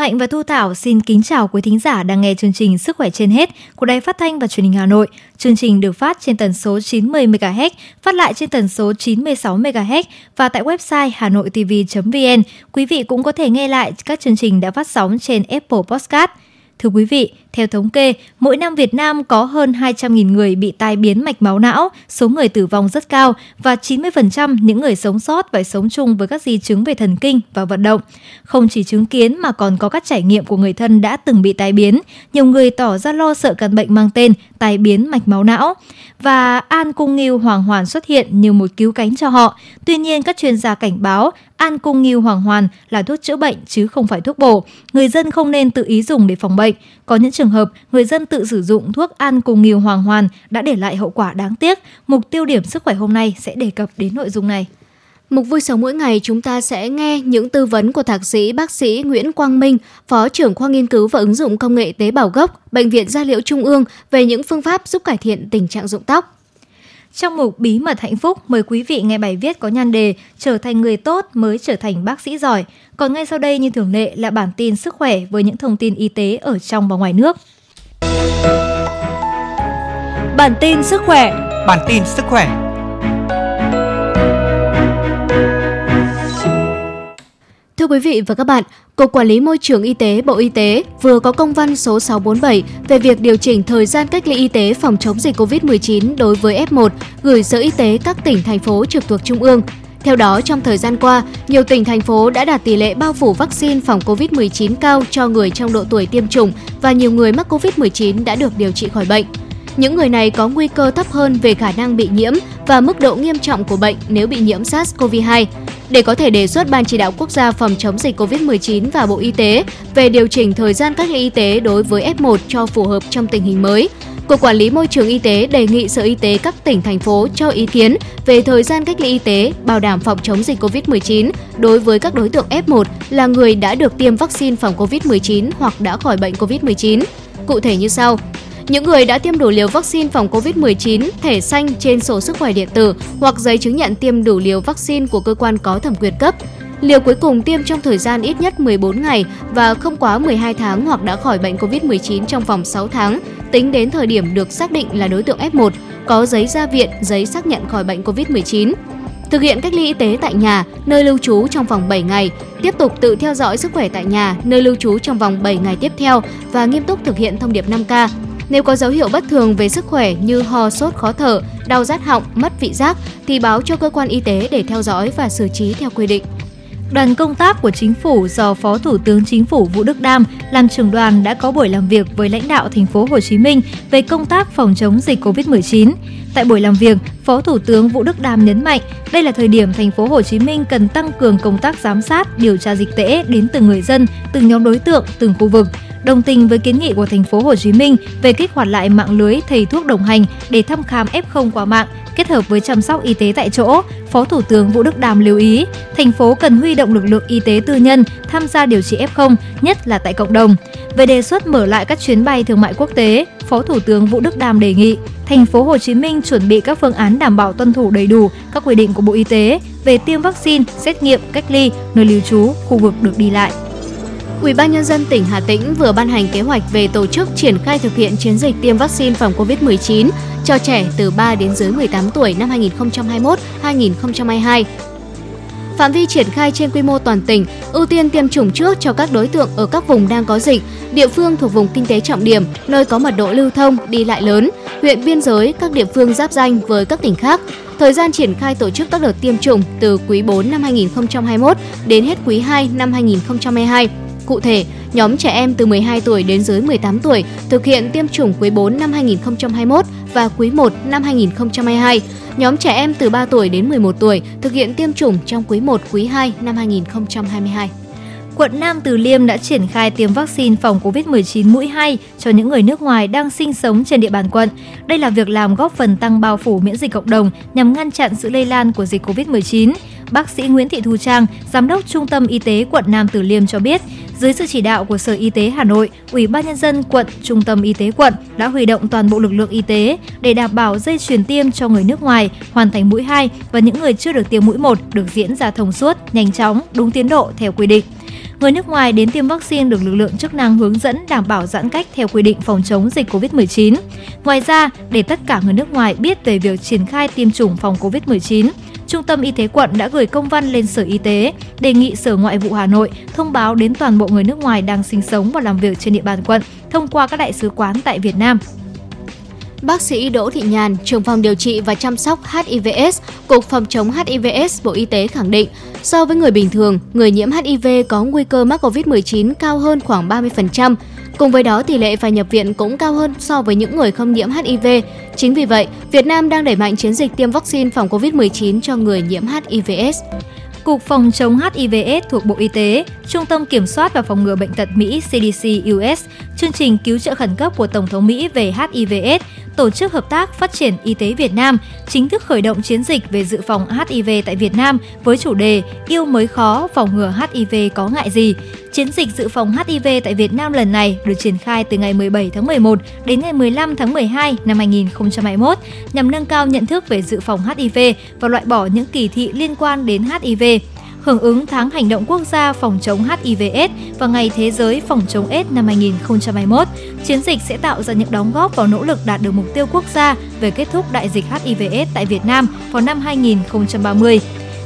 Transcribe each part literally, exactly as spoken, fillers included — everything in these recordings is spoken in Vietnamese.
Hạnh và Thu Thảo xin kính chào quý thính giả đang nghe chương trình Sức khỏe trên hết của Đài Phát thanh và Truyền hình Hà Nội. Chương trình được phát trên tần số chín mươi mê ga héc, phát lại trên tần số chín mươi sáu mê ga héc và tại website hanoitv chấm vn. Quý vị cũng có thể nghe lại các chương trình đã phát sóng trên Apple Podcast. Thưa quý vị, theo thống kê, mỗi năm Việt Nam có hơn hai trăm nghìn người bị tai biến mạch máu não, số người tử vong rất cao và chín mươi phần trăm những người sống sót phải sống chung với các di chứng về thần kinh và vận động. Không chỉ chứng kiến mà còn có các trải nghiệm của người thân đã từng bị tai biến, nhiều người tỏ ra lo sợ căn bệnh mang tên tai biến mạch máu não. Và An cung ngưu hoàng hoàn xuất hiện như một cứu cánh cho họ. Tuy nhiên, các chuyên gia cảnh báo An cung ngưu hoàng hoàn là thuốc chữa bệnh chứ không phải thuốc bổ. Người dân không nên tự ý dùng để phòng bệnh. Có những trường hợp người dân tự sử dụng thuốc An cung ngưu hoàng hoàn đã để lại hậu quả đáng tiếc. Mục tiêu điểm sức khỏe hôm nay sẽ đề cập đến nội dung này. Mục vui sống mỗi ngày, chúng ta sẽ nghe những tư vấn của thạc sĩ bác sĩ Nguyễn Quang Minh, Phó trưởng khoa nghiên cứu và ứng dụng công nghệ tế bào gốc, Bệnh viện Gia liễu Trung ương về những phương pháp giúp cải thiện tình trạng rụng tóc. Trong mục Bí mật hạnh phúc, mời quý vị nghe bài viết có nhan đề Trở thành người tốt mới trở thành bác sĩ giỏi. Còn ngay sau đây như thường lệ là bản tin sức khỏe với những thông tin y tế ở trong và ngoài nước. Bản tin sức khỏe. Bản tin sức khỏe. Thưa quý vị và các bạn, Cục Quản lý Môi trường Y tế Bộ Y tế vừa có công văn số sáu trăm bốn mươi bảy về việc điều chỉnh thời gian cách ly y tế phòng chống dịch covid mười chín đối với ép một gửi Sở Y tế các tỉnh, thành phố trực thuộc Trung ương. Theo đó, trong thời gian qua, nhiều tỉnh, thành phố đã đạt tỷ lệ bao phủ vaccine phòng covid mười chín cao cho người trong độ tuổi tiêm chủng và nhiều người mắc covid mười chín đã được điều trị khỏi bệnh. Những người này có nguy cơ thấp hơn về khả năng bị nhiễm và mức độ nghiêm trọng của bệnh nếu bị nhiễm SARS-xê o vê hai. Để có thể đề xuất Ban Chỉ đạo Quốc gia phòng chống dịch covid mười chín và Bộ Y tế về điều chỉnh thời gian cách ly y tế đối với ép một cho phù hợp trong tình hình mới, Cục Quản lý Môi trường Y tế đề nghị Sở Y tế các tỉnh, thành phố cho ý kiến về thời gian cách ly y tế bảo đảm phòng chống dịch covid mười chín đối với các đối tượng ép một là người đã được tiêm vaccine phòng covid mười chín hoặc đã khỏi bệnh covid mười chín, cụ thể như sau. Những người đã tiêm đủ liều vaccine phòng covid mười chín, thẻ xanh trên sổ sức khỏe điện tử hoặc giấy chứng nhận tiêm đủ liều vaccine của cơ quan có thẩm quyền cấp. Liều cuối cùng tiêm trong thời gian ít nhất mười bốn ngày và không quá mười hai tháng hoặc đã khỏi bệnh covid mười chín trong vòng sáu tháng, tính đến thời điểm được xác định là đối tượng ép một, có giấy ra viện, giấy xác nhận khỏi bệnh covid mười chín. Thực hiện cách ly y tế tại nhà, nơi lưu trú trong vòng bảy ngày, tiếp tục tự theo dõi sức khỏe tại nhà, nơi lưu trú trong vòng bảy ngày tiếp theo và nghiêm túc thực hiện thông điệp năm ca. Nếu có dấu hiệu bất thường về sức khỏe như ho, sốt, khó thở, đau rát họng, mất vị giác thì báo cho cơ quan y tế để theo dõi và xử trí theo quy định. Đoàn công tác của Chính phủ do Phó Thủ tướng Chính phủ Vũ Đức Đam làm trưởng đoàn đã có buổi làm việc với lãnh đạo thành phố Hồ Chí Minh về công tác phòng chống dịch covid mười chín. Tại buổi làm việc, Phó Thủ tướng Vũ Đức Đam nhấn mạnh, đây là thời điểm thành phố Hồ Chí Minh cần tăng cường công tác giám sát, điều tra dịch tễ đến từng người dân, từng nhóm đối tượng, từng khu vực. Đồng tình với kiến nghị của thành phố Hồ Chí Minh về kích hoạt lại mạng lưới thầy thuốc đồng hành để thăm khám ép không qua mạng kết hợp với chăm sóc y tế tại chỗ, Phó Thủ tướng Vũ Đức Đam lưu ý, thành phố cần huy động lực lượng y tế tư nhân tham gia điều trị ép không, nhất là tại cộng đồng. Về đề xuất mở lại các chuyến bay thương mại quốc tế, Phó Thủ tướng Vũ Đức Đam đề nghị thành phố Hồ Chí Minh chuẩn bị các phương án đảm bảo tuân thủ đầy đủ các quy định của Bộ Y tế về tiêm vaccine, xét nghiệm, cách ly, nơi lưu trú, khu vực được đi lại. Ủy ban nhân dân tỉnh Hà Tĩnh vừa ban hành kế hoạch về tổ chức triển khai thực hiện chiến dịch tiêm vaccine phòng covid mười chín cho trẻ từ ba đến dưới mười tám tuổi năm hai nghìn không trăm hai mươi mốt đến hai nghìn không trăm hai mươi hai. Phạm vi triển khai trên quy mô toàn tỉnh, ưu tiên tiêm chủng trước cho các đối tượng ở các vùng đang có dịch, địa phương thuộc vùng kinh tế trọng điểm, nơi có mật độ lưu thông, đi lại lớn, huyện biên giới, các địa phương giáp ranh với các tỉnh khác. Thời gian triển khai tổ chức các đợt tiêm chủng từ quý bốn năm hai nghìn không trăm hai mươi mốt đến hết quý hai năm hai nghìn không trăm hai mươi hai. Cụ thể, nhóm trẻ em từ mười hai tuổi đến dưới mười tám tuổi thực hiện tiêm chủng quý bốn năm hai nghìn không trăm hai mươi mốt và quý một năm hai nghìn không trăm hai mươi hai. Nhóm trẻ em từ ba tuổi đến mười một tuổi thực hiện tiêm chủng trong quý một, quý hai năm hai nghìn không trăm hai mươi hai. Quận Nam Từ Liêm đã triển khai tiêm vaccine phòng covid mười chín mũi hai cho những người nước ngoài đang sinh sống trên địa bàn quận. Đây là việc làm góp phần tăng bao phủ miễn dịch cộng đồng nhằm ngăn chặn sự lây lan của dịch covid mười chín. Bác sĩ Nguyễn Thị Thu Trang, Giám đốc Trung tâm Y tế quận Nam Từ Liêm cho biết, dưới sự chỉ đạo của Sở Y tế Hà Nội, Ủy ban Nhân dân quận, Trung tâm Y tế quận đã huy động toàn bộ lực lượng y tế để đảm bảo dây chuyền tiêm cho người nước ngoài hoàn thành mũi hai và những người chưa được tiêm mũi một được diễn ra thông suốt, nhanh chóng, đúng tiến độ theo quy định. Người nước ngoài đến tiêm vaccine được lực lượng chức năng hướng dẫn đảm bảo giãn cách theo quy định phòng chống dịch covid mười chín. Ngoài ra, để tất cả người nước ngoài biết về việc triển khai tiêm chủng phòng covid mười chín, Trung tâm Y tế quận đã gửi công văn lên Sở Y tế, đề nghị Sở Ngoại vụ Hà Nội thông báo đến toàn bộ người nước ngoài đang sinh sống và làm việc trên địa bàn quận thông qua các đại sứ quán tại Việt Nam. Bác sĩ Đỗ Thị Nhàn, trưởng phòng điều trị và chăm sóc H I V S, Cục phòng chống H I V S Bộ Y tế khẳng định, so với người bình thường, người nhiễm H I V có nguy cơ mắc covid mười chín cao hơn khoảng ba mươi phần trăm. Cùng với đó, tỷ lệ phải nhập viện cũng cao hơn so với những người không nhiễm H I V. Chính vì vậy, Việt Nam đang đẩy mạnh chiến dịch tiêm vaccine phòng covid mười chín cho người nhiễm H I V S. Cục phòng chống H I V S thuộc Bộ Y tế, Trung tâm Kiểm soát và Phòng ngừa Bệnh tật Mỹ C D C U S, chương trình cứu trợ khẩn cấp của Tổng thống Mỹ về H I V S, Tổ chức Hợp tác Phát triển Y tế Việt Nam chính thức khởi động chiến dịch về dự phòng H I V tại Việt Nam với chủ đề Yêu mới khó, phòng ngừa H I V có ngại gì. Chiến dịch dự phòng H I V tại Việt Nam lần này được triển khai từ ngày mười bảy tháng mười một đến ngày mười lăm tháng mười hai năm hai nghìn không trăm hai mươi mốt nhằm nâng cao nhận thức về dự phòng H I V và loại bỏ những kỳ thị liên quan đến H I V. Hưởng ứng Tháng Hành động Quốc gia phòng chống H I V S và Ngày Thế giới phòng chống AIDS năm hai nghìn không trăm hai mươi mốt, chiến dịch sẽ tạo ra những đóng góp vào nỗ lực đạt được mục tiêu quốc gia về kết thúc đại dịch H I V S tại Việt Nam vào năm hai nghìn không trăm ba mươi.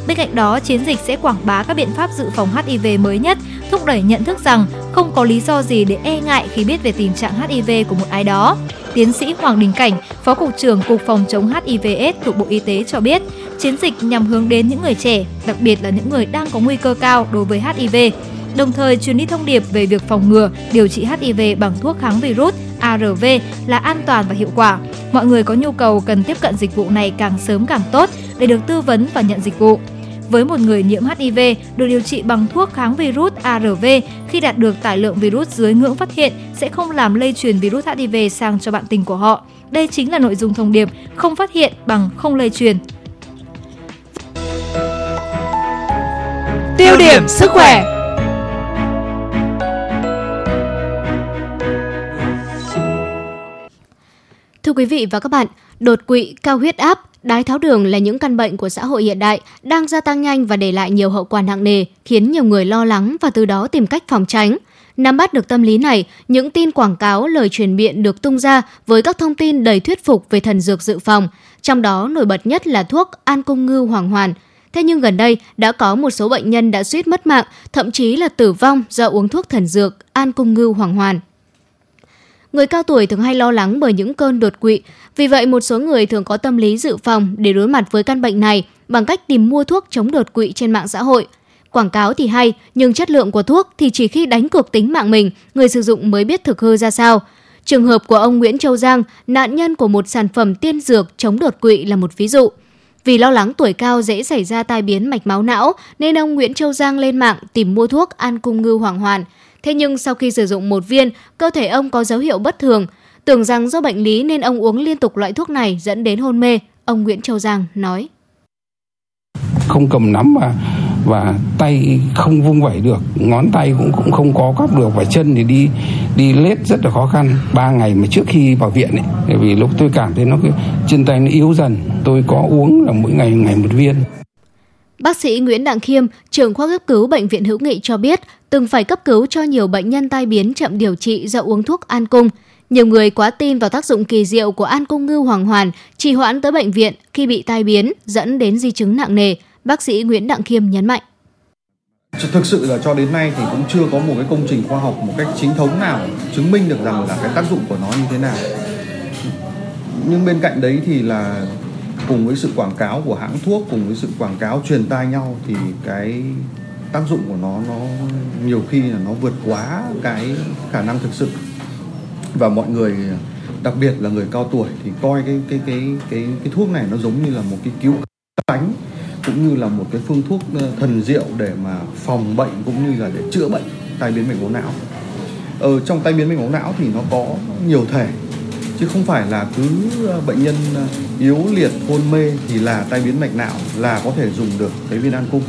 Bên cạnh đó, chiến dịch sẽ quảng bá các biện pháp dự phòng H I V mới nhất, thúc đẩy nhận thức rằng không có lý do gì để e ngại khi biết về tình trạng H I V của một ai đó. Tiến sĩ Hoàng Đình Cảnh, Phó Cục trưởng Cục phòng chống H I V S thuộc Bộ Y tế cho biết, chiến dịch nhằm hướng đến những người trẻ, đặc biệt là những người đang có nguy cơ cao đối với H I V, đồng thời truyền đi thông điệp về việc phòng ngừa, điều trị H I V bằng thuốc kháng virus A R V là an toàn và hiệu quả. Mọi người có nhu cầu cần tiếp cận dịch vụ này càng sớm càng tốt để được tư vấn và nhận dịch vụ. Với một người nhiễm H I V được điều trị bằng thuốc kháng virus A R V, khi đạt được tải lượng virus dưới ngưỡng phát hiện sẽ không làm lây truyền virus H I V sang cho bạn tình của họ. Đây chính là nội dung thông điệp không phát hiện bằng không lây truyền. Tiêu điểm sức khỏe. Thưa quý vị và các bạn, đột quỵ, cao huyết áp, đái tháo đường là những căn bệnh của xã hội hiện đại đang gia tăng nhanh và để lại nhiều hậu quả nặng nề, khiến nhiều người lo lắng và từ đó tìm cách phòng tránh. Nắm bắt được tâm lý này, những tin quảng cáo, lời truyền miệng được tung ra với các thông tin đầy thuyết phục về thần dược dự phòng, trong đó nổi bật nhất là thuốc An Cung Ngưu Hoàng Hoàn. Thế nhưng gần đây, đã có một số bệnh nhân đã suýt mất mạng, thậm chí là tử vong do uống thuốc thần dược An Cung Ngưu Hoàng Hoàn. Người cao tuổi thường hay lo lắng bởi những cơn đột quỵ, vì vậy một số người thường có tâm lý dự phòng để đối mặt với căn bệnh này bằng cách tìm mua thuốc chống đột quỵ trên mạng xã hội. Quảng cáo thì hay, nhưng chất lượng của thuốc thì chỉ khi đánh cược tính mạng mình, người sử dụng mới biết thực hư ra sao. Trường hợp của ông Nguyễn Châu Giang, nạn nhân của một sản phẩm tiên dược chống đột quỵ là một ví dụ. Vì lo lắng tuổi cao dễ xảy ra tai biến mạch máu não, nên ông Nguyễn Châu Giang lên mạng tìm mua thuốc An Cung Ngưu Hoàng Hoàn. Thế nhưng sau khi sử dụng một viên, cơ thể ông có dấu hiệu bất thường. Tưởng rằng do bệnh lý nên ông uống liên tục loại thuốc này dẫn đến hôn mê, ông Nguyễn Châu Giang nói. Không cầm nắm và, và tay không vung vẩy được, ngón tay cũng, cũng không có cắp được, và chân thì đi đi lết rất là khó khăn. Ba ngày mà trước khi vào viện, ấy, vì lúc tôi cảm thấy nó chân tay nó yếu dần, tôi có uống là mỗi ngày ngày một viên. Bác sĩ Nguyễn Đặng Khiêm, trưởng khoa cấp cứu Bệnh viện Hữu Nghị cho biết, từng phải cấp cứu cho nhiều bệnh nhân tai biến chậm điều trị do uống thuốc An Cung. Nhiều người quá tin vào tác dụng kỳ diệu của An Cung Ngưu Hoàng Hoàn, trì hoãn tới bệnh viện khi bị tai biến, dẫn đến di chứng nặng nề, bác sĩ Nguyễn Đặng Khiêm nhấn mạnh. Thực sự là cho đến nay thì cũng chưa có một cái công trình khoa học một cách chính thống nào chứng minh được rằng là cái tác dụng của nó như thế nào. Nhưng bên cạnh đấy thì là cùng với sự quảng cáo của hãng thuốc, cùng với sự quảng cáo truyền tai nhau thì cái tác dụng của nó nó nhiều khi là nó vượt quá cái khả năng thực sự. Và mọi người, đặc biệt là người cao tuổi thì coi cái cái cái cái cái thuốc này nó giống như là một cái cứu cánh, cũng như là một cái phương thuốc thần diệu để mà phòng bệnh cũng như là để chữa bệnh tai biến mạch máu não. Ở trong tai biến mạch máu não thì nó có nhiều thể, chứ không phải là cứ bệnh nhân yếu liệt hôn mê thì là tai biến mạch não là có thể dùng được cái viên An Cung.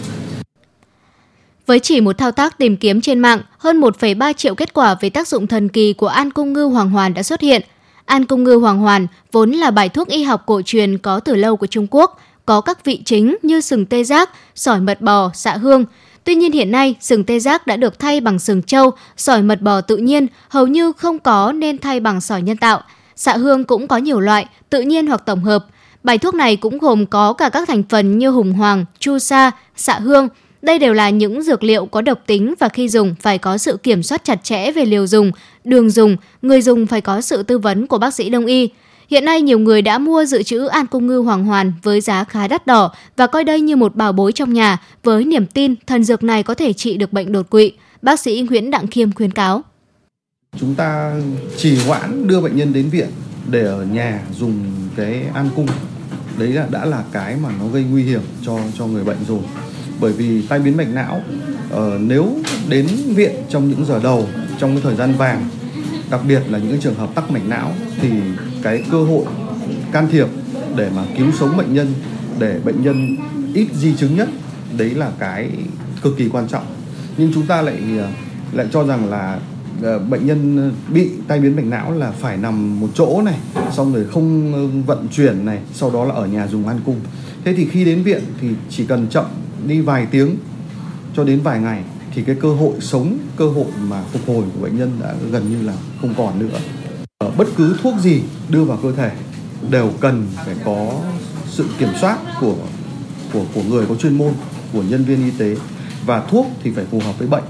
Với chỉ một thao tác tìm kiếm trên mạng, hơn một phẩy ba triệu kết quả về tác dụng thần kỳ của An Cung Ngưu Hoàng Hoàn đã xuất hiện. An Cung Ngưu Hoàng Hoàn vốn là bài thuốc y học cổ truyền có từ lâu của Trung Quốc, có các vị chính như sừng tê giác, sỏi mật bò, xạ hương. Tuy nhiên hiện nay, sừng tê giác đã được thay bằng sừng trâu, sỏi mật bò tự nhiên hầu như không có nên thay bằng sỏi nhân tạo. Xạ hương cũng có nhiều loại, tự nhiên hoặc tổng hợp. Bài thuốc này cũng gồm có cả các thành phần như hùng hoàng, chu sa, xạ hương. Đây đều là những dược liệu có độc tính và khi dùng phải có sự kiểm soát chặt chẽ về liều dùng, đường dùng, người dùng phải có sự tư vấn của bác sĩ đông y. Hiện nay nhiều người đã mua dự trữ An cung ngưu hoàng hoàn với giá khá đắt đỏ và coi đây như một bảo bối trong nhà với niềm tin thần dược này có thể trị được bệnh đột quỵ. Bác sĩ Nguyễn Đặng Khiêm khuyến cáo. Chúng ta chỉ hoãn đưa bệnh nhân đến viện để ở nhà dùng cái An cung. Đấy là đã là cái mà nó gây nguy hiểm cho, cho người bệnh rồi. Bởi vì tai biến mạch não uh, nếu đến viện trong những giờ đầu, trong cái thời gian vàng, đặc biệt là những trường hợp tắc mạch não thì cái cơ hội can thiệp để mà cứu sống bệnh nhân, để bệnh nhân ít di chứng nhất, đấy là cái cực kỳ quan trọng. Nhưng chúng ta lại lại cho rằng là uh, bệnh nhân bị tai biến mạch não là phải nằm một chỗ này, xong rồi không vận chuyển này, sau đó là ở nhà dùng An cung. Thế thì khi đến viện thì chỉ cần chậm đi vài tiếng cho đến vài ngày thì cái cơ hội sống, cơ hội mà phục hồi của bệnh nhân đã gần như là không còn nữa. Bất cứ thuốc gì đưa vào cơ thể đều cần phải có sự kiểm soát của của của người có chuyên môn, của nhân viên y tế, và thuốc thì phải phù hợp với bệnh.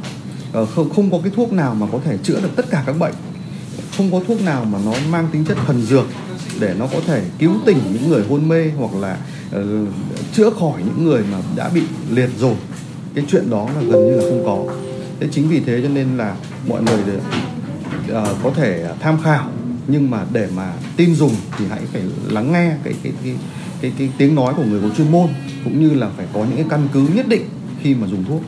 Không không có cái thuốc nào mà có thể chữa được tất cả các bệnh. Không có thuốc nào mà nó mang tính chất thần dược để nó có thể cứu tỉnh những người hôn mê hoặc là uh, chữa khỏi những người mà đã bị liệt rồi. Cái chuyện đó là gần như là không có. Thế chính vì thế cho nên là mọi người được, uh, có thể tham khảo, nhưng mà để mà tin dùng thì hãy phải lắng nghe cái cái cái cái, cái tiếng nói của người có chuyên môn, cũng như là phải có những cái căn cứ nhất định khi mà dùng thuốc.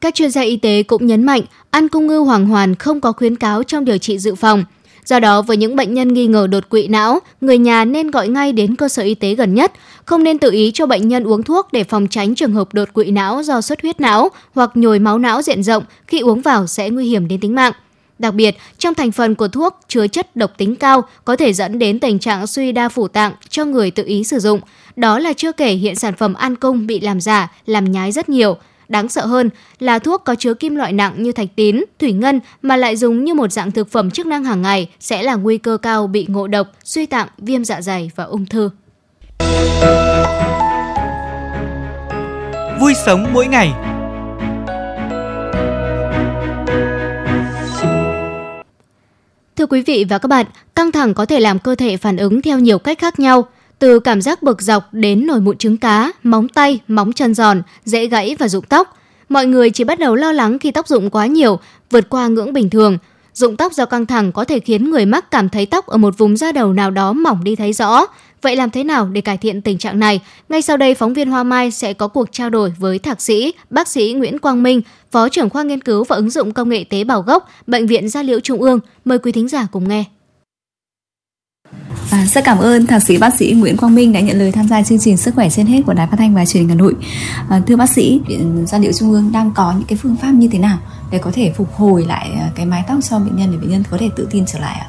Các chuyên gia y tế cũng nhấn mạnh An cung ngưu hoàng hoàn không có khuyến cáo trong điều trị dự phòng. Do đó, với những bệnh nhân nghi ngờ đột quỵ não, người nhà nên gọi ngay đến cơ sở y tế gần nhất, không nên tự ý cho bệnh nhân uống thuốc để phòng tránh trường hợp đột quỵ não do xuất huyết não hoặc nhồi máu não diện rộng khi uống vào sẽ nguy hiểm đến tính mạng. Đặc biệt, trong thành phần của thuốc chứa chất độc tính cao có thể dẫn đến tình trạng suy đa phủ tạng cho người tự ý sử dụng. Đó là chưa kể hiện sản phẩm An cung bị làm giả, làm nhái rất nhiều. Đáng sợ hơn là thuốc có chứa kim loại nặng như thạch tín, thủy ngân mà lại dùng như một dạng thực phẩm chức năng hàng ngày sẽ là nguy cơ cao bị ngộ độc, suy tạng, viêm dạ dày và ung thư. Vui sống mỗi ngày. Thưa quý vị và các bạn, căng thẳng có thể làm cơ thể phản ứng theo nhiều cách khác nhau. Từ cảm giác bực dọc đến nổi mụn trứng cá, móng tay, móng chân giòn, dễ gãy và rụng tóc. Mọi người chỉ bắt đầu lo lắng khi tóc rụng quá nhiều, vượt qua ngưỡng bình thường. Rụng tóc do căng thẳng có thể khiến người mắc cảm thấy tóc ở một vùng da đầu nào đó mỏng đi thấy rõ. Vậy làm thế nào để cải thiện tình trạng này? Ngay sau đây, phóng viên Hoa Mai sẽ có cuộc trao đổi với thạc sĩ, bác sĩ Nguyễn Quang Minh, Phó trưởng khoa nghiên cứu và ứng dụng công nghệ tế bào gốc, Bệnh viện Gia liễu Trung ương. Mời quý thính giả cùng nghe. À, rất cảm ơn thạc sĩ bác sĩ Nguyễn Quang Minh đã nhận lời tham gia chương trình Sức khỏe trên hết của Đài Phát thanh và Truyền hình Hà Nội. À, thưa bác sĩ, Viện Gia liễu Trung ương đang có những cái phương pháp như thế nào để có thể phục hồi lại cái mái tóc cho bệnh nhân để bệnh nhân có thể tự tin trở lại ạ?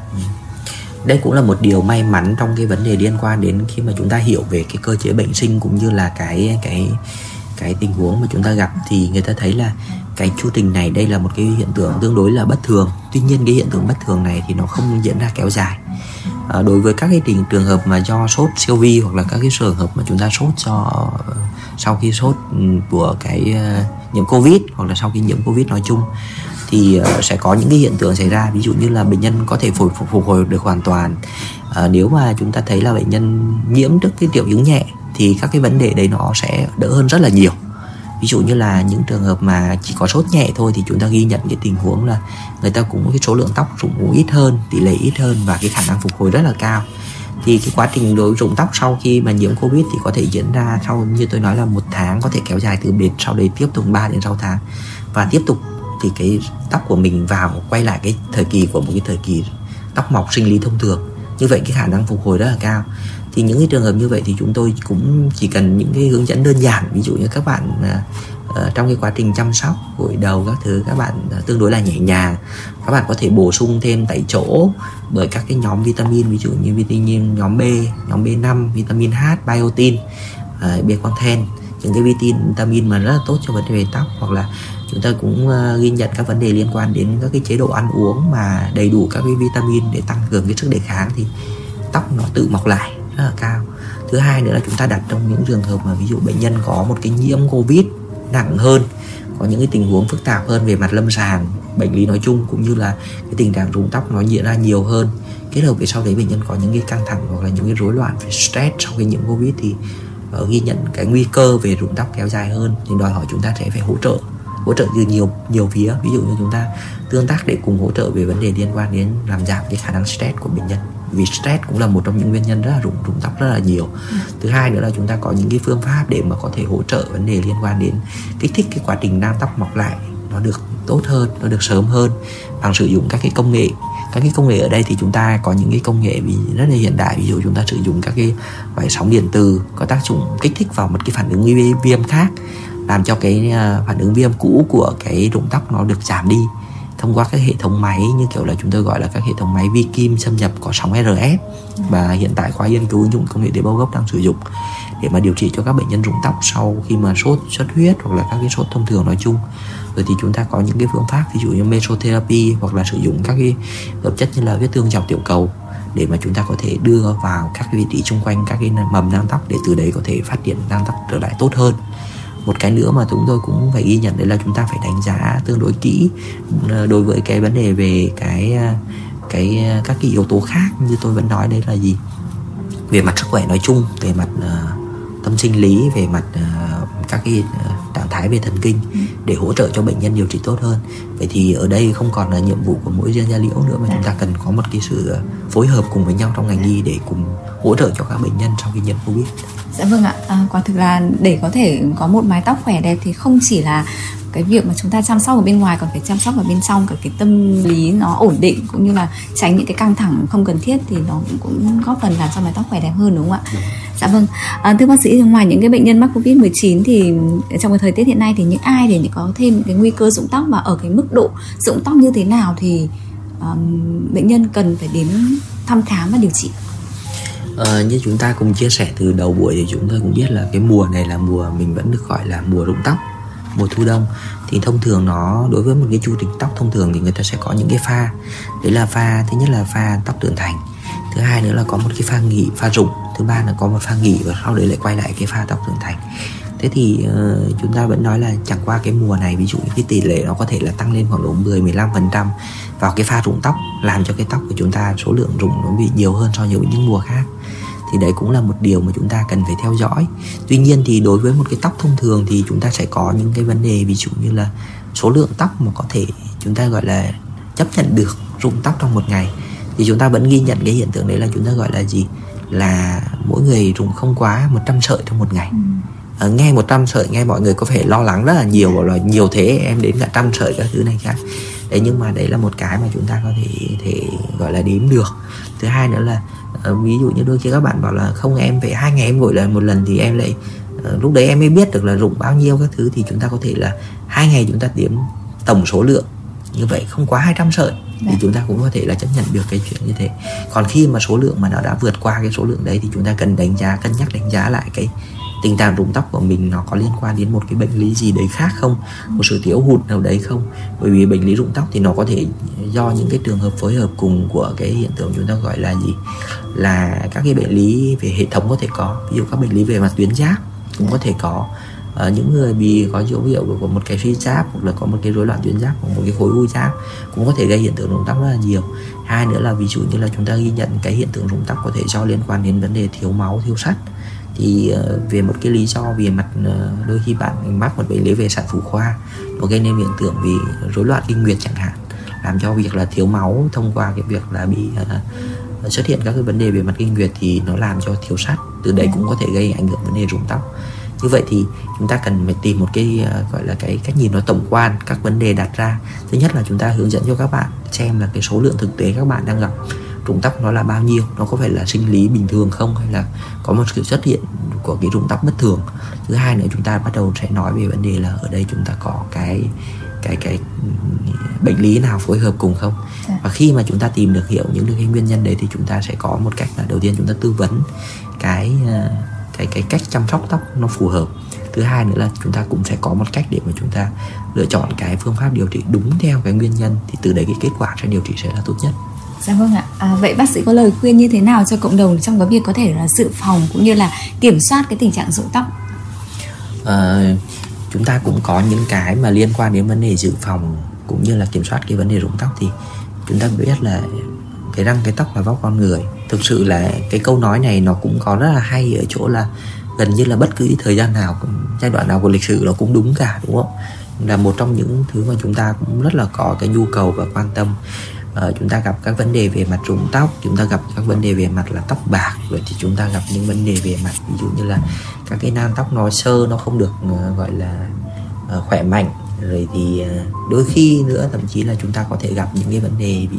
Đây cũng là một điều may mắn trong cái vấn đề liên quan đến khi mà chúng ta hiểu về cái cơ chế bệnh sinh cũng như là cái cái cái tình huống mà chúng ta gặp, thì người ta thấy là cái chu trình này đây là một cái hiện tượng tương đối là bất thường. Tuy nhiên cái hiện tượng bất thường này thì nó không diễn ra kéo dài. À, đối với các cái tình, trường hợp mà do sốt siêu vi hoặc là các cái trường hợp mà chúng ta sốt do sau khi sốt của cái uh, nhiễm Covid hoặc là sau khi nhiễm Covid nói chung thì uh, sẽ có những cái hiện tượng xảy ra, ví dụ như là bệnh nhân có thể phục phục, phục hồi được hoàn toàn. À, nếu mà chúng ta thấy là bệnh nhân nhiễm trước cái triệu chứng nhẹ thì các cái vấn đề đấy nó sẽ đỡ hơn rất là nhiều. Ví dụ như là những trường hợp mà chỉ có sốt nhẹ thôi thì chúng ta ghi nhận cái tình huống là người ta cũng cái số lượng tóc rụng cũng ít hơn, tỷ lệ ít hơn và cái khả năng phục hồi rất là cao. Thì cái quá trình đối rụng tóc sau khi mà nhiễm Covid thì có thể diễn ra sau, như tôi nói là một tháng, có thể kéo dài từ biệt sau đấy tiếp tục ba đến sáu tháng và tiếp tục thì cái tóc của mình vào quay lại cái thời kỳ của một cái thời kỳ tóc mọc sinh lý thông thường. Như vậy cái khả năng phục hồi rất là cao. Thì những cái trường hợp như vậy thì chúng tôi cũng chỉ cần những cái hướng dẫn đơn giản, ví dụ như các bạn uh, trong cái quá trình chăm sóc gội đầu các thứ, các bạn uh, tương đối là nhẹ nhàng, các bạn có thể bổ sung thêm tại chỗ bởi các cái nhóm vitamin, ví dụ như vitamin nhóm B, nhóm B năm, vitamin H, biotin, uh, bê-quang-ten, những cái vitamin mà rất là tốt cho vấn đề về tóc, hoặc là chúng ta cũng ghi nhận các vấn đề liên quan đến các cái chế độ ăn uống mà đầy đủ các cái vitamin để tăng cường cái sức đề kháng thì tóc nó tự mọc lại rất là cao. Thứ hai nữa là chúng ta đặt trong những trường hợp mà ví dụ bệnh nhân có một cái nhiễm COVID nặng hơn, có những cái tình huống phức tạp hơn về mặt lâm sàng, bệnh lý nói chung, cũng như là cái tình trạng rụng tóc nó diễn ra nhiều hơn, kết hợp với sau đấy bệnh nhân có những cái căng thẳng hoặc là những cái rối loạn về stress sau khi nhiễm COVID thì uh, ghi nhận cái nguy cơ về rụng tóc kéo dài hơn, thì đòi hỏi chúng ta sẽ phải hỗ trợ hỗ trợ từ nhiều nhiều phía. Ví dụ như chúng ta tương tác để cùng hỗ trợ về vấn đề liên quan đến làm giảm cái khả năng stress của bệnh nhân, vì stress cũng là một trong những nguyên nhân rất là rụng rụng tóc rất là nhiều. Ừ. Thứ hai nữa là chúng ta có những cái phương pháp để mà có thể hỗ trợ vấn đề liên quan đến kích thích cái quá trình nam tóc mọc lại nó được tốt hơn, nó được sớm hơn bằng sử dụng các cái công nghệ. Các cái công nghệ ở đây thì chúng ta có những cái công nghệ rất là hiện đại, ví dụ chúng ta sử dụng các cái loại sóng điện từ có tác dụng kích thích vào một cái phản ứng viêm khác, làm cho cái phản ứng viêm cũ của cái rụng tóc nó được giảm đi thông qua các hệ thống máy, như kiểu là chúng tôi gọi là các hệ thống máy vi kim xâm nhập có sóng R F, và hiện tại khoa nghiên cứu ứng dụng công nghệ tế bào gốc đang sử dụng để mà điều trị cho các bệnh nhân rụng tóc sau khi mà sốt xuất huyết hoặc là các cái sốt thông thường nói chung. Rồi thì chúng ta có những cái phương pháp ví dụ như mesotherapy hoặc là sử dụng các cái hợp chất như là huyết tương dọc tiểu cầu để mà chúng ta có thể đưa vào các vị trí xung quanh các cái mầm nang tóc để từ đấy có thể phát triển nang tóc trở lại tốt hơn. Một cái nữa mà chúng tôi cũng phải ghi nhận đấy là chúng ta phải đánh giá tương đối kỹ đối với cái vấn đề về cái cái các cái yếu tố khác, như tôi vẫn nói đấy là gì, về mặt sức khỏe nói chung, về mặt uh, tâm sinh lý, về mặt uh, các cái uh, trạng thái về thần kinh để hỗ trợ cho bệnh nhân điều trị tốt hơn. Vậy thì ở đây không còn là nhiệm vụ của mỗi riêng gia liễu nữa, mà chúng ta cần có một cái sự phối hợp cùng với nhau trong ngành y để cùng hỗ trợ cho các bệnh nhân sau khi nhiễm COVID. Dạ vâng ạ, à, quả thực là để có thể có một mái tóc khỏe đẹp thì không chỉ là cái việc mà chúng ta chăm sóc ở bên ngoài, còn phải chăm sóc ở bên trong, cả cái tâm lý nó ổn định cũng như là tránh những cái căng thẳng không cần thiết thì nó cũng, cũng góp phần làm cho mái tóc khỏe đẹp hơn, đúng không ạ? Đúng. Dạ vâng, à, thưa bác sĩ, ngoài những cái bệnh nhân mắc covid mười chín thì trong cái thời tiết hiện nay thì những ai để có thêm những cái nguy cơ rụng tóc, và ở cái mức độ rụng tóc như thế nào thì um, bệnh nhân cần phải đến thăm khám và điều trị? Ờ, như chúng ta cùng chia sẻ từ đầu buổi thì chúng tôi cũng biết là cái mùa này là mùa mình vẫn được gọi là mùa rụng tóc, mùa thu đông. Thì thông thường nó đối với một cái chu trình tóc thông thường thì người ta sẽ có những cái pha, đấy là pha thứ nhất là pha tóc trưởng thành, thứ hai nữa là có một cái pha nghỉ, pha rụng, thứ ba là có một pha nghỉ và sau đấy lại quay lại cái pha tóc trưởng thành. Thế thì uh, chúng ta vẫn nói là chẳng qua cái mùa này ví dụ như cái tỷ lệ nó có thể là tăng lên khoảng độ mười đến mười lăm phần trăm vào cái pha rụng tóc, làm cho cái tóc của chúng ta số lượng rụng nó bị nhiều hơn so với những mùa khác. Thì đấy cũng là một điều mà chúng ta cần phải theo dõi. Tuy nhiên thì đối với một cái tóc thông thường thì chúng ta sẽ có những cái vấn đề ví dụ như là số lượng tóc mà có thể chúng ta gọi là chấp nhận được rụng tóc trong một ngày. Thì chúng ta vẫn ghi nhận cái hiện tượng đấy là chúng ta gọi là gì? Là mỗi người rụng không quá một trăm sợi trong một ngày. Ừ. À, nghe một trăm sợi, nghe mọi người có thể lo lắng rất là nhiều, bảo là nhiều thế em đến cả trăm sợi các thứ này khác. Đấy, nhưng mà đấy là một cái mà chúng ta có thể, thể gọi là đếm được. Thứ hai nữa là ví dụ như đôi khi các bạn bảo là không em phải hai ngày em gội lại một lần thì em lại lúc đấy em mới biết được là rụng bao nhiêu các thứ, thì chúng ta có thể là hai ngày chúng ta đếm tổng số lượng như vậy không quá hai trăm sợi thì chúng ta cũng có thể là chấp nhận được cái chuyện như thế. Còn khi mà số lượng mà nó đã vượt qua cái số lượng đấy thì chúng ta cần đánh giá, cân nhắc đánh giá lại cái tình trạng rụng tóc của mình nó có liên quan đến một cái bệnh lý gì đấy khác không, một sự thiếu hụt nào đấy không. Bởi vì bệnh lý rụng tóc thì nó có thể do những cái trường hợp phối hợp cùng của cái hiện tượng chúng ta gọi là gì, là các cái bệnh lý về hệ thống có thể có, ví dụ các bệnh lý về mặt tuyến giáp cũng có thể có. À, những người bị có dấu hiệu của một cái suy giáp hoặc là có một cái rối loạn tuyến giáp hoặc một cái khối u giáp cũng có thể gây hiện tượng rụng tóc rất là nhiều. Hai nữa là ví dụ như là chúng ta ghi nhận cái hiện tượng rụng tóc có thể do liên quan đến vấn đề thiếu máu, thiếu sắt. Thì uh, về một cái lý do về mặt uh, đôi khi bạn mắc một bệnh lý về sản phụ khoa nó gây nên hiện tượng vì rối loạn kinh nguyệt chẳng hạn, làm cho việc là thiếu máu thông qua cái việc là bị uh, xuất hiện các cái vấn đề về mặt kinh nguyệt thì nó làm cho thiếu sắt, từ đấy cũng có thể gây ảnh hưởng vấn đề rụng tóc. Như vậy thì chúng ta cần phải tìm một cái uh, gọi là cái cách nhìn nó tổng quan các vấn đề đặt ra. Thứ nhất là chúng ta hướng dẫn cho các bạn xem là cái số lượng thực tế các bạn đang gặp rụng tóc nó là bao nhiêu, nó có phải là sinh lý bình thường không hay là có một sự xuất hiện của cái rụng tóc bất thường. Thứ hai nữa chúng ta bắt đầu sẽ nói về vấn đề là ở đây chúng ta có cái cái cái bệnh lý nào phối hợp cùng không. Và khi mà chúng ta tìm được hiểu những được cái nguyên nhân đấy thì chúng ta sẽ có một cách là đầu tiên chúng ta tư vấn cái cái cái cách chăm sóc tóc nó phù hợp. Thứ hai nữa là chúng ta cũng sẽ có một cách để mà chúng ta lựa chọn cái phương pháp điều trị đúng theo cái nguyên nhân, thì từ đấy cái kết quả sẽ điều trị sẽ là tốt nhất. Dạ vâng ạ. À, vậy bác sĩ có lời khuyên như thế nào cho cộng đồng trong cái việc có thể là dự phòng cũng như là kiểm soát cái tình trạng rụng tóc? À, chúng ta cũng có những cái mà liên quan đến vấn đề dự phòng cũng như là kiểm soát cái vấn đề rụng tóc, thì chúng ta biết là cái răng cái tóc là vóc con người. Thực sự là cái câu nói này nó cũng có rất là hay ở chỗ là gần như là bất cứ thời gian nào, giai đoạn nào của lịch sử nó cũng đúng cả, đúng không? Là một trong những thứ mà chúng ta cũng rất là có cái nhu cầu và quan tâm. Ờ, chúng ta gặp các vấn đề về mặt rụng tóc, chúng ta gặp các vấn đề về mặt là tóc bạc, rồi thì chúng ta gặp những vấn đề về mặt ví dụ như là các cái nan tóc nó sơ, nó không được uh, gọi là uh, khỏe mạnh, rồi thì uh, đôi khi nữa thậm chí là chúng ta có thể gặp những cái vấn đề bị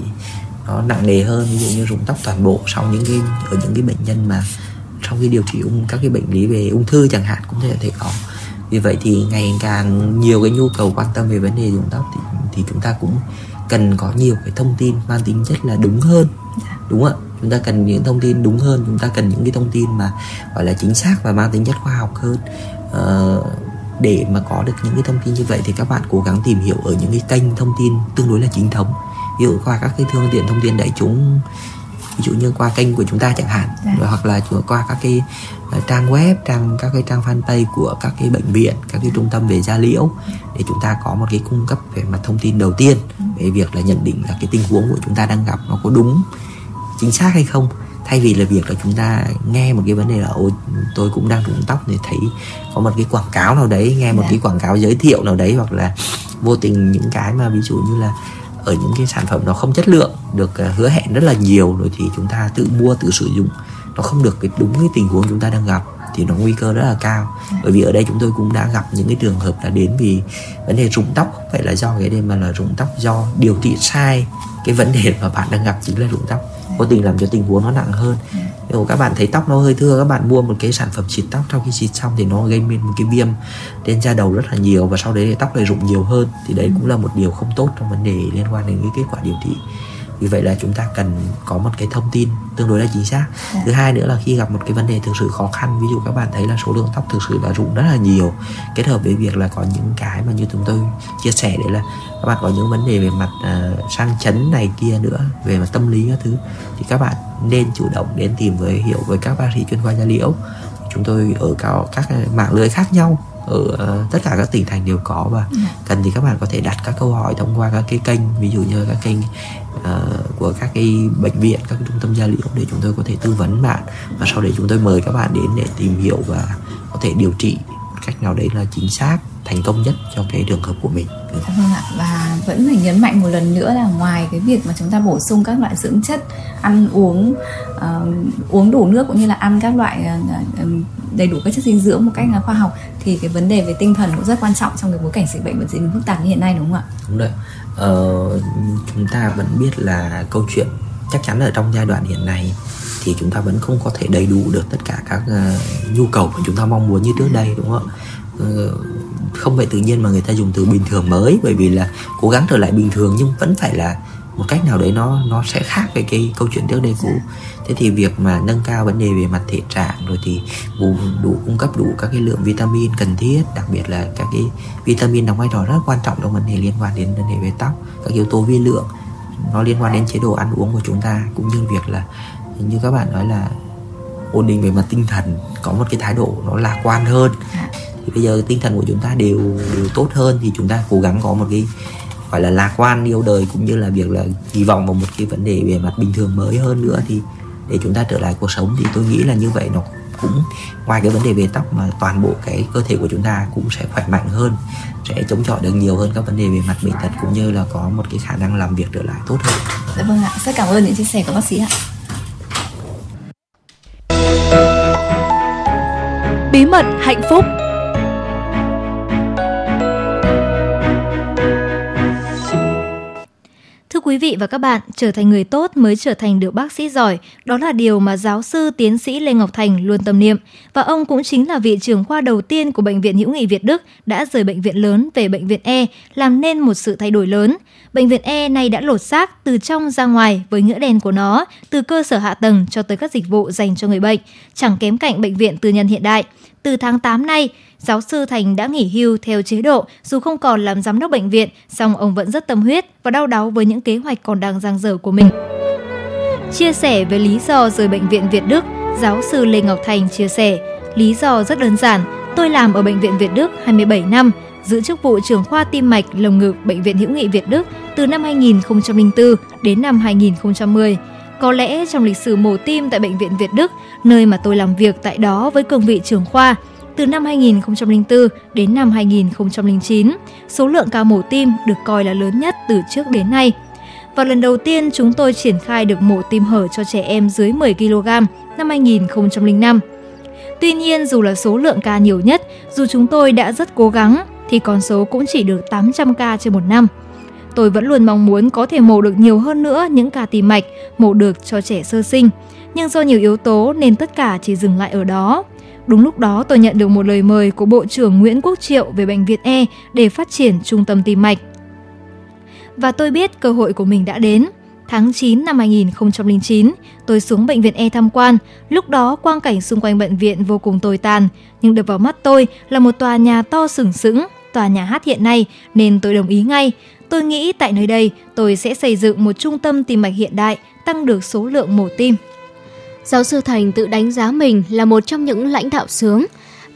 nó nặng nề hơn, ví dụ như rụng tóc toàn bộ sau những cái ở những cái bệnh nhân mà sau khi điều trị ung các cái bệnh lý về ung thư chẳng hạn cũng có thể có. Vì vậy thì ngày càng nhiều cái nhu cầu quan tâm về vấn đề rụng tóc thì, thì chúng ta cũng cần có nhiều cái thông tin mang tính chất là đúng hơn, đúng ạ. Chúng ta cần những thông tin đúng hơn, chúng ta cần những cái thông tin mà gọi là chính xác và mang tính chất khoa học hơn. Ờ, để mà có được những cái thông tin như vậy thì các bạn cố gắng tìm hiểu ở những cái kênh thông tin tương đối là chính thống, ví dụ qua các cái phương tiện thông tin đại chúng, ví dụ như qua kênh của chúng ta chẳng hạn, rồi hoặc là qua các cái trang web, trang các cái trang fanpage của các cái bệnh viện, các cái trung tâm về da liễu, để chúng ta có một cái cung cấp về mặt thông tin đầu tiên về việc là nhận định là cái tình huống của chúng ta đang gặp nó có đúng chính xác hay không, thay vì là việc là chúng ta nghe một cái vấn đề là ôi tôi cũng đang rụng tóc để thấy có một cái quảng cáo nào đấy, nghe một cái quảng cáo giới thiệu nào đấy, hoặc là vô tình những cái mà ví dụ như là ở những cái sản phẩm nó không chất lượng, được hứa hẹn rất là nhiều, rồi thì chúng ta tự mua tự sử dụng, nó không được cái đúng cái tình huống chúng ta đang gặp thì nó nguy cơ rất là cao. Bởi vì ở đây chúng tôi cũng đã gặp những cái trường hợp là đến vì vấn đề rụng tóc không phải là do cái đây mà là rụng tóc do điều trị sai cái vấn đề mà bạn đang gặp, chính là rụng tóc vô tình làm cho tình huống nó nặng hơn. Nếu các bạn thấy tóc nó hơi thưa, các bạn mua một cái sản phẩm xịt tóc, sau khi xịt xong thì nó gây một cái viêm trên da đầu rất là nhiều, và sau đấy thì tóc lại rụng nhiều hơn, thì đấy cũng là một điều không tốt trong vấn đề liên quan đến cái kết quả điều trị. Vì vậy là chúng ta cần có một cái thông tin tương đối là chính xác. Yeah. Thứ hai nữa là khi gặp một cái vấn đề thực sự khó khăn, ví dụ các bạn thấy là số lượng tóc thực sự là rụng rất là nhiều, kết hợp với việc là có những cái mà như chúng tôi chia sẻ đấy là các bạn có những vấn đề về mặt uh, sang chấn này kia nữa, về mặt tâm lý các thứ, thì các bạn nên chủ động đến tìm với hiểu với các bác sĩ chuyên khoa da liễu. Chúng tôi ở các mạng lưới khác nhau ở tất cả các tỉnh thành đều có, và cần thì các bạn có thể đặt các câu hỏi thông qua các cái kênh, ví dụ như các kênh uh, của các cái bệnh viện, các cái trung tâm da liễu, để chúng tôi có thể tư vấn bạn, và sau đấy chúng tôi mời các bạn đến để tìm hiểu và có thể điều trị cách nào đấy là chính xác, thành công nhất cho cái trường hợp của mình. Ừ. Vâng ạ, và vẫn phải nhấn mạnh một lần nữa là ngoài cái việc mà chúng ta bổ sung các loại dưỡng chất, ăn uống, uh, uống đủ nước cũng như là ăn các loại uh, đầy đủ các chất dinh dưỡng một cách khoa học, thì cái vấn đề về tinh thần cũng rất quan trọng trong cái bối cảnh dịch bệnh vẫn diễn biến phức tạp như hiện nay, đúng không ạ? Đúng rồi. Ờ, chúng ta vẫn biết là câu chuyện chắc chắn là trong giai đoạn hiện nay thì chúng ta vẫn không có thể đầy đủ được tất cả các uh, nhu cầu của chúng ta mong muốn như trước đây, đúng không ạ? Không phải tự nhiên mà người ta dùng từ bình thường mới, bởi vì là cố gắng trở lại bình thường nhưng vẫn phải là một cách nào đấy nó nó sẽ khác với cái câu chuyện trước đây cũ. Thế thì việc mà nâng cao vấn đề về mặt thể trạng, rồi thì đủ, đủ cung cấp đủ các cái lượng vitamin cần thiết, đặc biệt là các cái vitamin đóng vai trò rất quan trọng trong vấn đề liên quan đến vấn đề về tóc, các yếu tố vi lượng nó liên quan đến chế độ ăn uống của chúng ta, cũng như việc là như các bạn nói là ổn định về mặt tinh thần, có một cái thái độ nó lạc quan hơn. Thì bây giờ tinh thần của chúng ta đều, đều tốt hơn, thì chúng ta cố gắng có một cái gọi là lạc quan yêu đời, cũng như là việc là kỳ vọng vào một cái vấn đề về mặt bình thường mới hơn nữa, thì để chúng ta trở lại cuộc sống. Thì tôi nghĩ là như vậy nó cũng ngoài cái vấn đề về tóc mà toàn bộ cái cơ thể của chúng ta cũng sẽ khỏe mạnh hơn, sẽ chống chọi được nhiều hơn các vấn đề về mặt bệnh tật, cũng như là có một cái khả năng làm việc trở lại tốt hơn. Dạ vâng ạ, rất cảm ơn những chia sẻ của bác sĩ ạ. Bí mật hạnh phúc. Quý vị và các bạn, trở thành người tốt mới trở thành được bác sĩ giỏi, đó là điều mà giáo sư tiến sĩ Lê Ngọc Thành luôn tâm niệm, và ông cũng chính là vị trưởng khoa đầu tiên của Bệnh viện Hữu nghị Việt Đức đã rời bệnh viện lớn về bệnh viện E, làm nên một sự thay đổi lớn. Bệnh viện E nay đã lột xác từ trong ra ngoài với nghĩa đen của nó, từ cơ sở hạ tầng cho tới các dịch vụ dành cho người bệnh, chẳng kém cạnh bệnh viện tư nhân hiện đại. Từ tháng tám nay, giáo sư Thành đã nghỉ hưu theo chế độ dù không còn làm giám đốc bệnh viện, song ông vẫn rất tâm huyết và đau đáu với những kế hoạch còn đang dang dở của mình. Chia sẻ về lý do rời bệnh viện Việt Đức, giáo sư Lê Ngọc Thành chia sẻ, lý do rất đơn giản, tôi làm ở bệnh viện Việt Đức hai mươi bảy năm, giữ chức vụ trưởng khoa tim mạch lồng ngực Bệnh viện Hữu Nghị Việt Đức từ năm hai nghìn không trăm lẻ bốn đến năm hai nghìn không trăm mười. Có lẽ trong lịch sử mổ tim tại Bệnh viện Việt Đức, nơi mà tôi làm việc tại đó với cương vị trưởng khoa, từ năm hai nghìn không trăm lẻ bốn đến năm hai nghìn không trăm lẻ chín, số lượng ca mổ tim được coi là lớn nhất từ trước đến nay. Và lần đầu tiên chúng tôi triển khai được mổ tim hở cho trẻ em dưới mười ki lô gam năm hai nghìn không trăm lẻ năm. Tuy nhiên, dù là số lượng ca nhiều nhất, dù chúng tôi đã rất cố gắng, thì con số cũng chỉ được tám trăm ca trên một năm. Tôi vẫn luôn mong muốn có thể mổ được nhiều hơn nữa những ca tim mạch, mổ được cho trẻ sơ sinh. Nhưng do nhiều yếu tố nên tất cả chỉ dừng lại ở đó. Đúng lúc đó tôi nhận được một lời mời của Bộ trưởng Nguyễn Quốc Triệu về Bệnh viện E để phát triển trung tâm tim mạch. Và tôi biết cơ hội của mình đã đến. Tháng chín năm hai nghìn không trăm lẻ chín, tôi xuống Bệnh viện E tham quan. Lúc đó quang cảnh xung quanh bệnh viện vô cùng tồi tàn, nhưng đập vào mắt tôi là một tòa nhà to sừng sững, tòa nhà hát hiện nay, nên tôi đồng ý ngay. Tôi nghĩ tại nơi đây tôi sẽ xây dựng một trung tâm tim mạch hiện đại, tăng được số lượng mổ tim. Giáo sư Thành tự đánh giá mình là một trong những lãnh đạo sướng.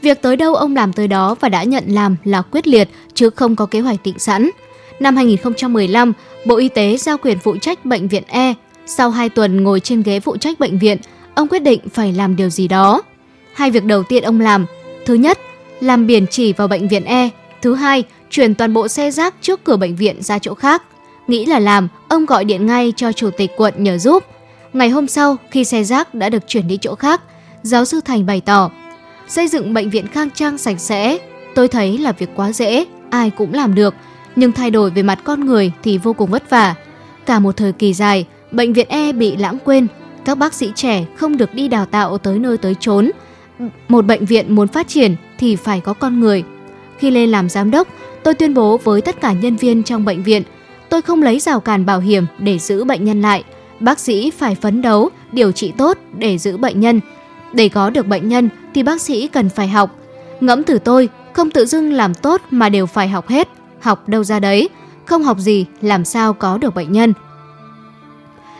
Việc tới đâu ông làm tới đó và đã nhận làm là quyết liệt, chứ không có kế hoạch định sẵn. Năm hai nghìn không trăm mười lăm, Bộ Y tế giao quyền phụ trách Bệnh viện E. Sau hai tuần ngồi trên ghế phụ trách bệnh viện, ông quyết định phải làm điều gì đó. Hai việc đầu tiên ông làm. Thứ nhất, làm biển chỉ vào Bệnh viện E. Thứ hai, chuyển toàn bộ xe rác trước cửa bệnh viện ra chỗ khác. Nghĩ là làm, ông gọi điện ngay cho chủ tịch quận nhờ giúp. Ngày hôm sau, khi xe rác đã được chuyển đi chỗ khác, giáo sư Thành bày tỏ, xây dựng bệnh viện khang trang sạch sẽ, tôi thấy là việc quá dễ, ai cũng làm được, nhưng thay đổi về mặt con người thì vô cùng vất vả. Cả một thời kỳ dài, bệnh viện E bị lãng quên, các bác sĩ trẻ không được đi đào tạo tới nơi tới chốn. Một bệnh viện muốn phát triển thì phải có con người. Khi lên làm giám đốc, tôi tuyên bố với tất cả nhân viên trong bệnh viện, tôi không lấy rào cản bảo hiểm để giữ bệnh nhân lại. Bác sĩ phải phấn đấu, điều trị tốt để giữ bệnh nhân. Để có được bệnh nhân thì bác sĩ cần phải học. Ngẫm thử tôi, không tự dưng làm tốt mà đều phải học hết. Học đâu ra đấy, không học gì làm sao có được bệnh nhân.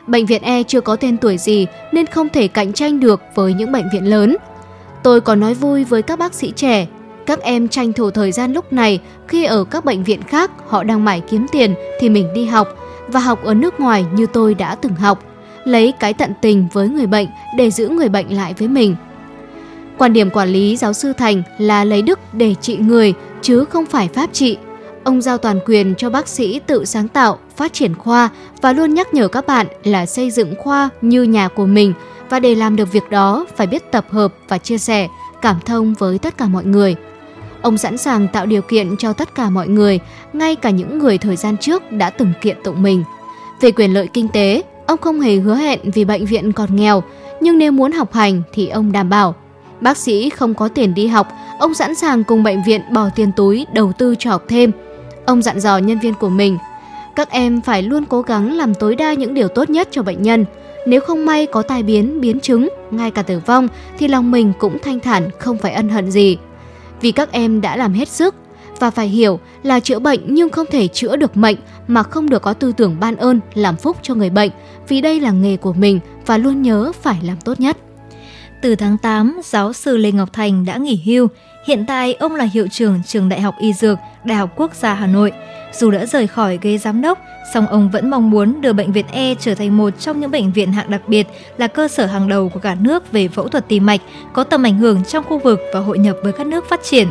Bệnh viện E chưa có tên tuổi gì nên không thể cạnh tranh được với những bệnh viện lớn. Tôi còn nói vui với các bác sĩ trẻ, các em tranh thủ thời gian lúc này khi ở các bệnh viện khác họ đang mải kiếm tiền thì mình đi học và học ở nước ngoài như tôi đã từng học, lấy cái tận tình với người bệnh để giữ người bệnh lại với mình. Quan điểm quản lý giáo sư Thành là lấy đức để trị người chứ không phải pháp trị. Ông giao toàn quyền cho bác sĩ tự sáng tạo, phát triển khoa và luôn nhắc nhở các bạn là xây dựng khoa như nhà của mình và để làm được việc đó phải biết tập hợp và chia sẻ, cảm thông với tất cả mọi người. Ông sẵn sàng tạo điều kiện cho tất cả mọi người, ngay cả những người thời gian trước đã từng kiện tụng mình. Về quyền lợi kinh tế, ông không hề hứa hẹn vì bệnh viện còn nghèo, nhưng nếu muốn học hành thì ông đảm bảo. Bác sĩ không có tiền đi học, ông sẵn sàng cùng bệnh viện bỏ tiền túi đầu tư cho học thêm. Ông dặn dò nhân viên của mình, các em phải luôn cố gắng làm tối đa những điều tốt nhất cho bệnh nhân. Nếu không may có tai biến, biến chứng, ngay cả tử vong thì lòng mình cũng thanh thản, không phải ân hận gì. Vì các em đã làm hết sức và phải hiểu là chữa bệnh nhưng không thể chữa được mệnh mà không được có tư tưởng ban ơn, làm phúc cho người bệnh vì đây là nghề của mình và luôn nhớ phải làm tốt nhất. Từ tháng tám, giáo sư Lê Ngọc Thành đã nghỉ hưu. Hiện tại, ông là hiệu trưởng Trường Đại học Y Dược, Đại học Quốc gia Hà Nội. Dù đã rời khỏi ghế giám đốc, song ông vẫn mong muốn đưa Bệnh viện E trở thành một trong những bệnh viện hạng đặc biệt, là cơ sở hàng đầu của cả nước về phẫu thuật tim mạch, có tầm ảnh hưởng trong khu vực và hội nhập với các nước phát triển.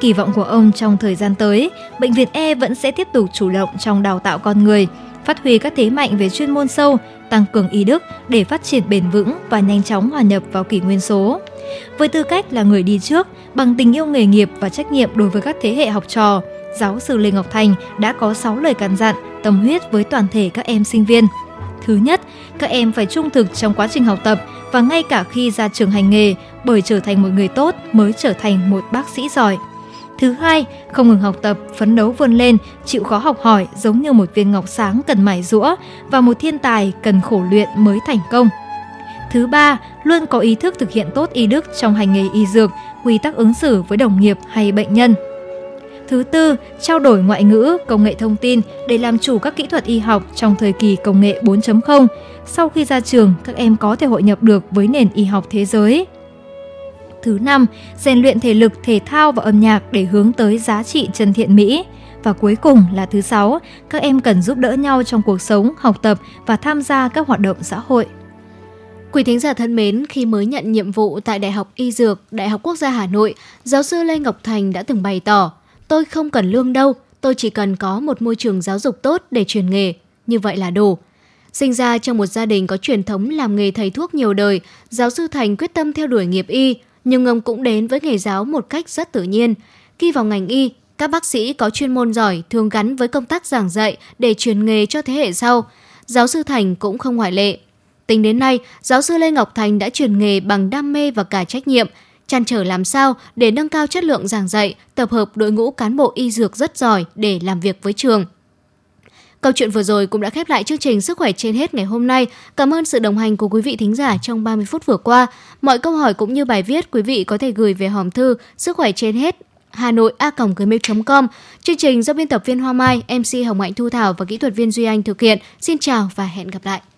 Kỳ vọng của ông trong thời gian tới, Bệnh viện E vẫn sẽ tiếp tục chủ động trong đào tạo con người, phát huy các thế mạnh về chuyên môn sâu, tăng cường y đức để phát triển bền vững và nhanh chóng hòa nhập vào kỷ nguyên số. Với tư cách là người đi trước, bằng tình yêu nghề nghiệp và trách nhiệm đối với các thế hệ học trò, giáo sư Lê Ngọc Thành đã có sáu lời căn dặn, tâm huyết với toàn thể các em sinh viên. Thứ nhất, các em phải trung thực trong quá trình học tập và ngay cả khi ra trường hành nghề, bởi trở thành một người tốt mới trở thành một bác sĩ giỏi. Thứ hai, không ngừng học tập, phấn đấu vươn lên, chịu khó học hỏi giống như một viên ngọc sáng cần mài giũa và một thiên tài cần khổ luyện mới thành công. Thứ ba, luôn có ý thức thực hiện tốt y đức trong hành nghề y dược, quy tắc ứng xử với đồng nghiệp hay bệnh nhân. Thứ tư, trao đổi ngoại ngữ, công nghệ thông tin để làm chủ các kỹ thuật y học trong thời kỳ công nghệ bốn chấm không. Sau khi ra trường, các em có thể hội nhập được với nền y học thế giới. Thứ năm, rèn luyện thể lực, thể thao và âm nhạc để hướng tới giá trị chân thiện mỹ. Và cuối cùng là thứ sáu, các em cần giúp đỡ nhau trong cuộc sống, học tập và tham gia các hoạt động xã hội. Quý thính giả thân mến, khi mới nhận nhiệm vụ tại Đại học Y Dược, Đại học Quốc gia Hà Nội, giáo sư Lê Ngọc Thành đã từng bày tỏ, tôi không cần lương đâu, tôi chỉ cần có một môi trường giáo dục tốt để truyền nghề, như vậy là đủ. Sinh ra trong một gia đình có truyền thống làm nghề thầy thuốc nhiều đời, giáo sư Thành quyết tâm theo đuổi nghiệp y, nhưng ông cũng đến với nghề giáo một cách rất tự nhiên. Khi vào ngành y, các bác sĩ có chuyên môn giỏi thường gắn với công tác giảng dạy để truyền nghề cho thế hệ sau. Giáo sư Thành cũng không ngoại lệ. Tính đến nay, giáo sư Lê Ngọc Thành đã truyền nghề bằng đam mê và cả trách nhiệm, trăn trở làm sao để nâng cao chất lượng giảng dạy, tập hợp đội ngũ cán bộ y dược rất giỏi để làm việc với trường. Câu chuyện vừa rồi cũng đã khép lại chương trình Sức khỏe trên hết ngày hôm nay. Cảm ơn sự đồng hành của quý vị thính giả trong ba mươi phút vừa qua. Mọi câu hỏi cũng như bài viết quý vị có thể gửi về hòm thư sức khỏe trên hết hanoitv chấm vn. Chương trình do biên tập viên Hoa Mai, em xê Hồng Hạnh Thu Thảo và kỹ thuật viên Duy Anh thực hiện. Xin chào và hẹn gặp lại.